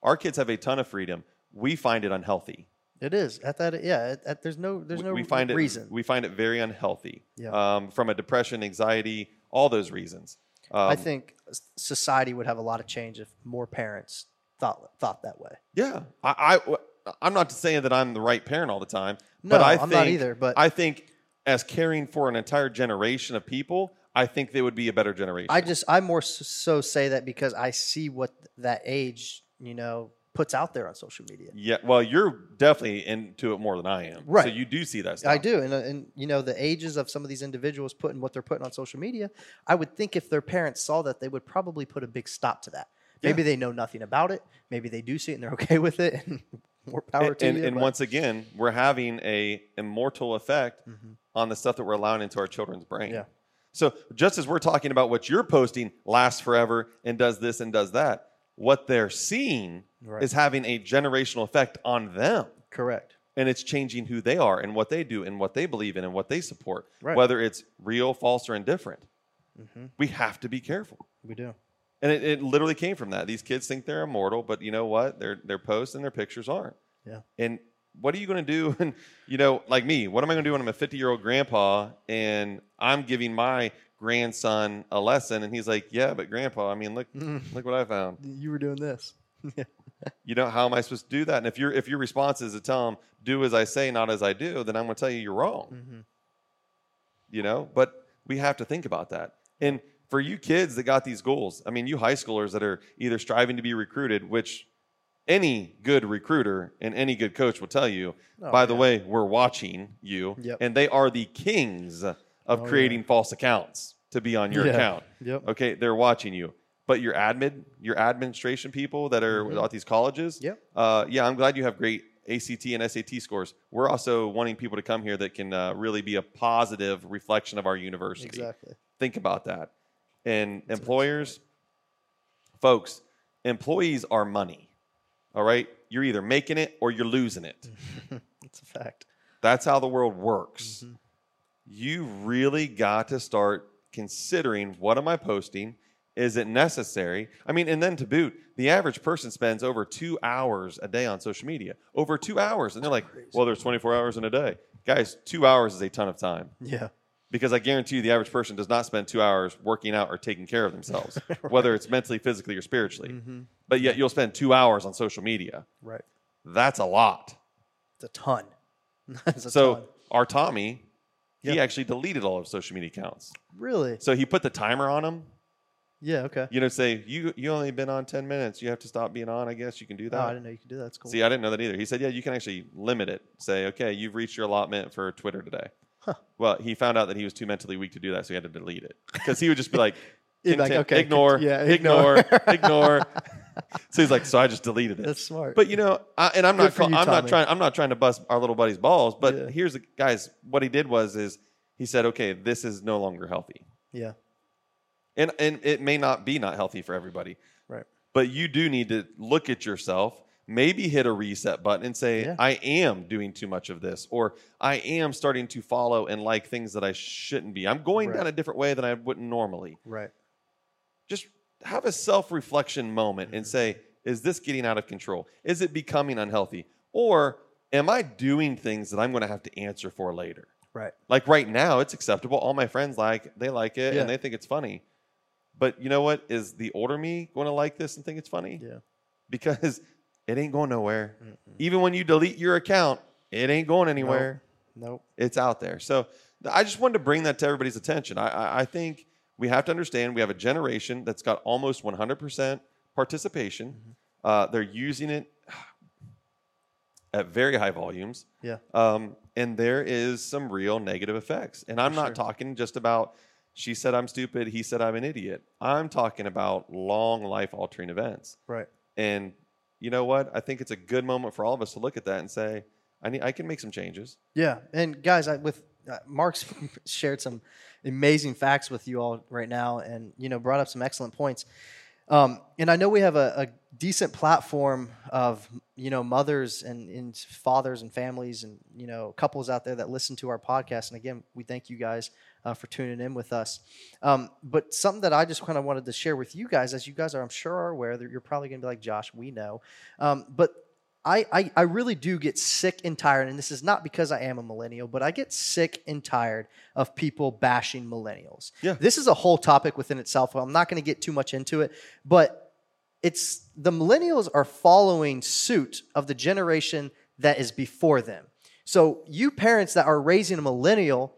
Our kids have a ton of freedom. We find it unhealthy. It is. At that, yeah. At, at, there's no, there's no we find reason. It, we find it very unhealthy. Yeah. Um, from a depression, anxiety, all those reasons. Um, I think society would have a lot of change if more parents thought thought that way. Yeah. I, I I'm not saying that I'm the right parent all the time. No, but I I'm think, not either. But I think as caring for an entire generation of people, I think they would be a better generation. I just, I more so say that because I see what that age, you know, puts out there on social media. Yeah. Well, you're definitely into it more than I am. Right. So you do see that stuff. I do. And, and you know, the ages of some of these individuals putting what they're putting on social media, I would think if their parents saw that, they would probably put a big stop to that. Maybe yeah. they know nothing about it. Maybe they do see it and they're okay with it. And more power and, to and, you. And but. Once again, we're having a immortal effect mm-hmm. on the stuff that we're allowing into our children's brain. Yeah. So just as we're talking about what you're posting lasts forever and does this and does that, what they're seeing right. is having a generational effect on them. Correct. And it's changing who they are and what they do and what they believe in and what they support, right. whether it's real, false, or indifferent. Mm-hmm. We have to be careful. We do. And it, it literally came from that. These kids think they're immortal, but you know what? Their their posts and their pictures aren't. Yeah. And what are you going to do? And, you know, like me, what am I going to do when I'm a fifty-year-old grandpa and I'm giving my grandson a lesson? And he's like, yeah, but grandpa, I mean, look, mm. look what I found. You were doing this. Yeah. You know, how am I supposed to do that? And if your if your response is to tell them, do as I say, not as I do, then I'm going to tell you you're wrong. Mm-hmm. You know, but we have to think about that. And for you kids that got these goals, I mean, you high schoolers that are either striving to be recruited, which any good recruiter and any good coach will tell you, oh, by yeah. the way, we're watching you. Yep. And they are the kings of oh, creating yeah. false accounts to be on your yeah. account. Yep. Okay, they're watching you. But your admin, your administration people that are mm-hmm. at these colleges, yep. uh, yeah, I'm glad you have great A C T and S A T scores. We're also wanting people to come here that can uh, really be a positive reflection of our university. Exactly. Think about that. And That's employers, folks, employees are money, all right? You're either making it or you're losing it. That's a fact. That's how the world works. Mm-hmm. You really got to start considering, what am I posting? Is it necessary? I mean, and then to boot, the average person spends over two hours a day on social media. Over two hours. And they're like, well, there's twenty-four hours in a day. Guys, two hours is a ton of time. Yeah. Because I guarantee you the average person does not spend two hours working out or taking care of themselves, right. whether it's mentally, physically, or spiritually. Mm-hmm. But yet you'll spend two hours on social media. Right. That's a lot. It's a ton. That's a so ton. Our Tommy, yep. he actually deleted all of social media accounts. Really? So he put the timer on them. Yeah, okay. You know, say, you you only been on ten minutes. You have to stop being on, I guess. You can do that. Oh, I didn't know you could do that. That's cool. See, I didn't know that either. He said, yeah, you can actually limit it. Say, okay, you've reached your allotment for Twitter today. Huh. Well, he found out that he was too mentally weak to do that, so he had to delete it. Because he would just be like, like okay, ignore, yeah, ignore, ignore. ignore. So he's like, so I just deleted it. That's smart. But, you know, I, and I'm Good not call, you, I'm Tommy. not trying I'm not trying to bust our little buddy's balls, but yeah. here's the guys, what he did was is he said, okay, this is no longer healthy. Yeah. And and it may not be not healthy for everybody. Right. But you do need to look at yourself, maybe hit a reset button and say, yeah. I am doing too much of this, or I am starting to follow and like things that I shouldn't be. I'm going right. down a different way than I wouldn't normally. Right. Just have a self-reflection moment mm-hmm. and say, is this getting out of control? Is it becoming unhealthy? Or am I doing things that I'm going to have to answer for later? Right. Like right now, it's acceptable. All my friends like, they like it yeah. and they think it's funny. But you know what? Is the older me going to like this and think it's funny? Yeah. Because it ain't going nowhere. Mm-mm. Even when you delete your account, it ain't going anywhere. Nope. nope. It's out there. So I just wanted to bring that to everybody's attention. I, I, I think we have to understand we have a generation that's got almost one hundred percent participation. Mm-hmm. Uh, they're using it at very high volumes. Yeah. Um, and there is some real negative effects. And I'm For not sure. talking just about... She said I'm stupid. He said I'm an idiot. I'm talking about long life-altering events. Right. And you know what? I think it's a good moment for all of us to look at that and say, I need, I can make some changes. Yeah. And guys, I, with uh, Mark's shared some amazing facts with you all right now, and you know brought up some excellent points. Um, and I know we have a, a decent platform of you know mothers and, and fathers and families and you know couples out there that listen to our podcast. And again, we thank you guys. Uh, for tuning in with us. Um, but something that I just kind of wanted to share with you guys, as you guys are, I'm sure, are aware that you're probably going to be like, Josh, we know. Um, but I, I, I really do get sick and tired, and this is not because I am a millennial, but I get sick and tired of people bashing millennials. Yeah. This is a whole topic within itself. I'm not going to get too much into it, but it's the millennials are following suit of the generation that is before them. So you parents that are raising a millennial,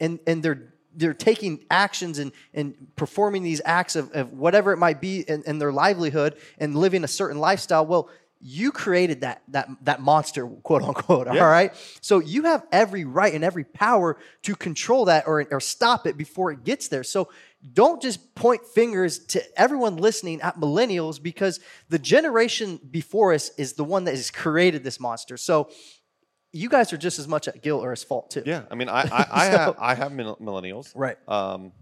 And and they're they're taking actions and, and performing these acts of, of whatever it might be in, in their livelihood and living a certain lifestyle. Well, you created that that that monster, quote unquote. Yeah. All right. So you have every right and every power to control that or or stop it before it gets there. So don't just point fingers to everyone listening at millennials, because the generation before us is the one that has created this monster. So you guys are just as much at guilt or as fault too. Yeah, I mean, I I, I so, have I have millennials, right? Um,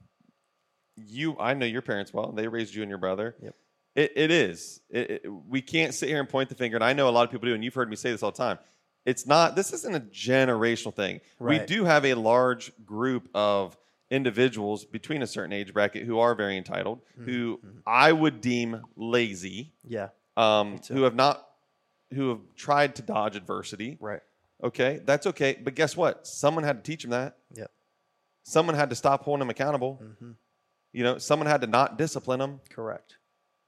you, I know your parents well; they raised you and your brother. Yep. It it is. It, it, we can't sit here and point the finger, and I know a lot of people do, and you've heard me say this all the time. It's not. This isn't a generational thing. Right. We do have a large group of individuals between a certain age bracket who are very entitled, mm-hmm. who mm-hmm. I would deem lazy. Yeah. Um, who have not, who have tried to dodge adversity. Right. Okay, that's okay. But guess what? Someone had to teach him that. Yeah. Someone had to stop holding him accountable. Mm-hmm. You know, someone had to not discipline him. Correct.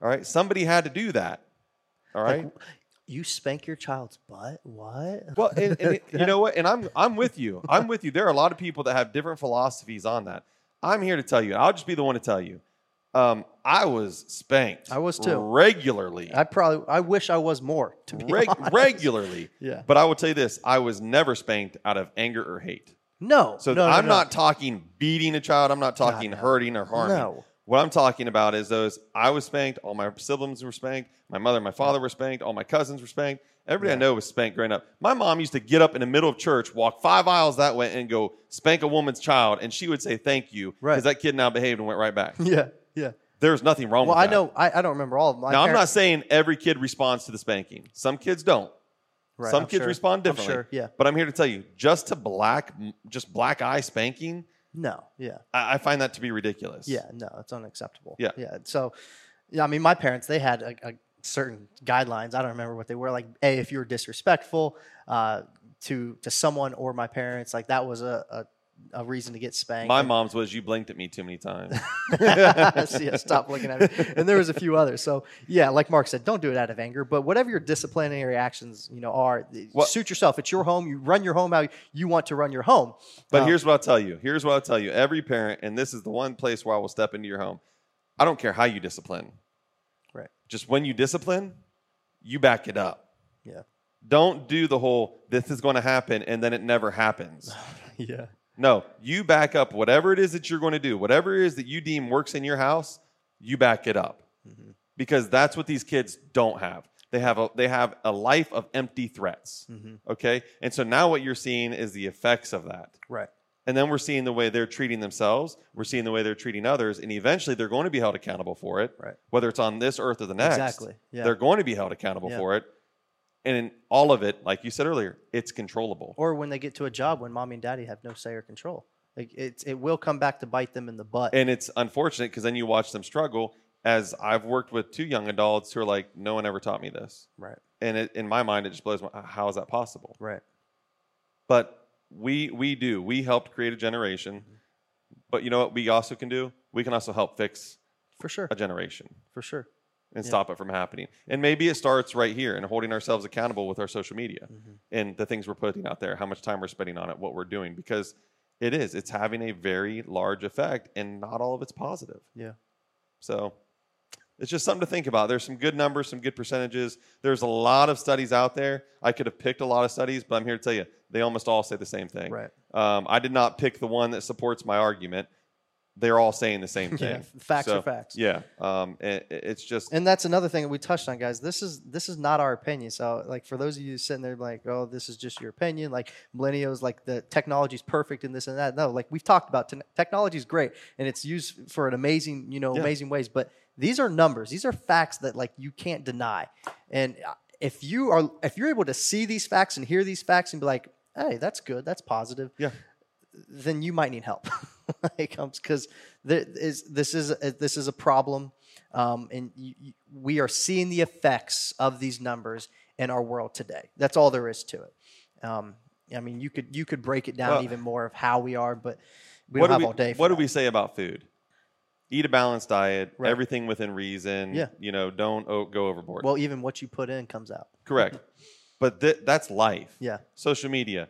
All right. Somebody had to do that. All right. Like, you spank your child's butt? What? Well, and, and it, you know what? And I'm I'm with you. I'm with you. There are a lot of people that have different philosophies on that. I'm here to tell you. I'll just be the one to tell you. Um, I was spanked. I was too. Regularly. I probably, I wish I was more, to be Reg- honest. Regularly. Yeah. But I will tell you this. I was never spanked out of anger or hate. No. So no, I'm no, no. not talking beating a child. I'm not talking God, hurting or harming. No. What I'm talking about is those, I was spanked. All my siblings were spanked. My mother and my father were spanked. All my cousins were spanked. Everybody yeah. I know was spanked growing up. My mom used to get up in the middle of church, walk five aisles that way, and go spank a woman's child. And she would say, thank you. Right. Because that kid now behaved and went right back. Yeah. Yeah. There's nothing wrong well, with I that. Well, I know. I, I don't remember all of my Now, parents. I'm not saying every kid responds to the spanking. Some kids don't. Right, Some I'm kids sure. respond differently. I'm sure, yeah. But I'm here to tell you, just to black, just black eye spanking. No. Yeah. I, I find that to be ridiculous. Yeah. No, it's unacceptable. Yeah. Yeah. So, yeah, I mean, my parents, they had a, a certain guidelines. I don't remember what they were. Like, A, if you were disrespectful uh, to to someone or my parents, like that was a, a a reason to get spanked. My mom's was, you blinked at me too many times. So yeah, stop looking at me. And there was a few others. So yeah, like Mark said, don't do it out of anger, but whatever your disciplinary actions, you know, are, well, suit yourself. It's your home. You run your home how you want to run your home. But um, here's what I'll tell you. Here's what I'll tell you. Every parent, and this is the one place where I will step into your home. I don't care how you discipline. Right. Just when you discipline, you back it up. Yeah. Don't do the whole, this is going to happen, and then it never happens. Yeah. No, you back up whatever it is that you're going to do. Whatever it is that you deem works in your house, you back it up. Mm-hmm. Because that's what these kids don't have. They have a, they have a life of empty threats. Mm-hmm. Okay? And so now what you're seeing is the effects of that. Right. And then we're seeing the way they're treating themselves. We're seeing the way they're treating others. And eventually they're going to be held accountable for it. Right. Whether it's on this earth or the next. Exactly. Yeah. They're going to be held accountable yeah. for it. And in all of it, like you said earlier, it's controllable. Or when they get to a job when mommy and daddy have no say or control. Like it's, it will come back to bite them in the butt. And it's unfortunate because then you watch them struggle, as I've worked with two young adults who are like, no one ever taught me this. Right. And it, in my mind, it just blows my mind. How is that possible? Right. But we we do. We helped create a generation. Mm-hmm. But you know what we also can do? We can also help fix For sure. a generation. For sure. And yeah. stop it from happening. And maybe it starts right here and holding ourselves accountable with our social media mm-hmm. and the things we're putting out there, how much time we're spending on it, what we're doing, because it is. It's having a very large effect, and not all of it's positive. Yeah. So it's just something to think about. There's some good numbers, some good percentages. There's a lot of studies out there. I could have picked a lot of studies, but I'm here to tell you, they almost all say the same thing. Right. Um, I did not pick the one that supports my argument. They're all saying the same thing. Yeah, facts so, are facts. Yeah, um, it, it's just, and that's another thing that we touched on, guys. This is this is not our opinion. So, like for those of you sitting there, like, oh, this is just your opinion. Like millennials, like the technology's perfect and this and that. No, like we've talked about, te- technology's great and it's used for an amazing, you know, yeah. amazing ways. But these are numbers. These are facts that like you can't deny. And if you are, if you're able to see these facts and hear these facts and be like, hey, that's good, that's positive. Yeah. Then you might need help. It comes because this is a, this is a problem, um, and you, you, we are seeing the effects of these numbers in our world today. That's all there is to it. Um, I mean, you could you could break it down well, even more of how we are, but we don't have we, all day. For what that. do we say about food? Eat a balanced diet, right. everything within reason. Yeah. You know, don't go overboard. Well, even what you put in comes out. Correct, but th- that's life. Yeah, social media.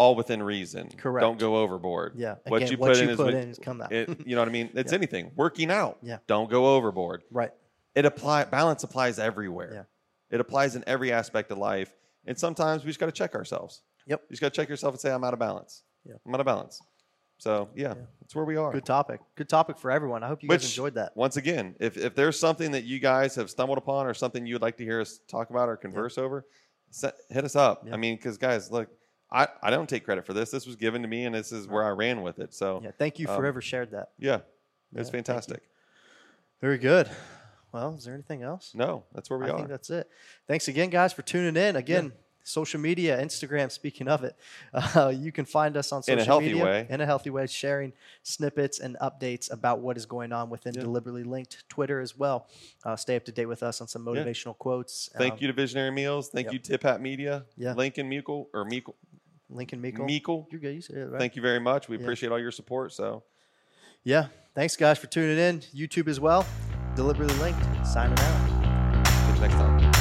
All within reason. Correct. Don't go overboard. Yeah. Again, what you put, what you in, put is, in is come out. It, you know what I mean? It's yeah. anything. Working out. Yeah. Don't go overboard. Right. It apply balance applies everywhere. Yeah. It applies in every aspect of life. And sometimes we just got to check ourselves. Yep. You just got to check yourself and say, I'm out of balance. Yeah. I'm out of balance. So yeah, yeah, that's where we are. Good topic. Good topic for everyone. I hope you Which, guys enjoyed that. Once again, if if there's something that you guys have stumbled upon or something you would like to hear us talk about or converse yeah. over, set, hit us up. Yeah. I mean, because guys, look. I, I don't take credit for this. This was given to me, and this is where I ran with it. So yeah, thank you for um, ever shared that. Yeah, it yeah, was fantastic. Very good. Well, is there anything else? No, that's where we I are. I think that's it. Thanks again, guys, for tuning in. Again, yeah. social media, Instagram, speaking of it, uh, you can find us on social media. In a healthy media, way. In a healthy way, sharing snippets and updates about what is going on within yeah. Deliberately Linked, Twitter as well. Uh, stay up to date with us on some motivational yeah. quotes. Thank um, you to Visionary Meals. Thank yep. you, Tip Hat Media. Yeah. Lincoln Mukel or Mukel. Lincoln Meikle. Meikle. You're good. You said it right. Thank you very much. We yeah. appreciate all your support. So, yeah. Thanks, guys, for tuning in. YouTube as well. Deliberately Linked. Signing out. See you next time.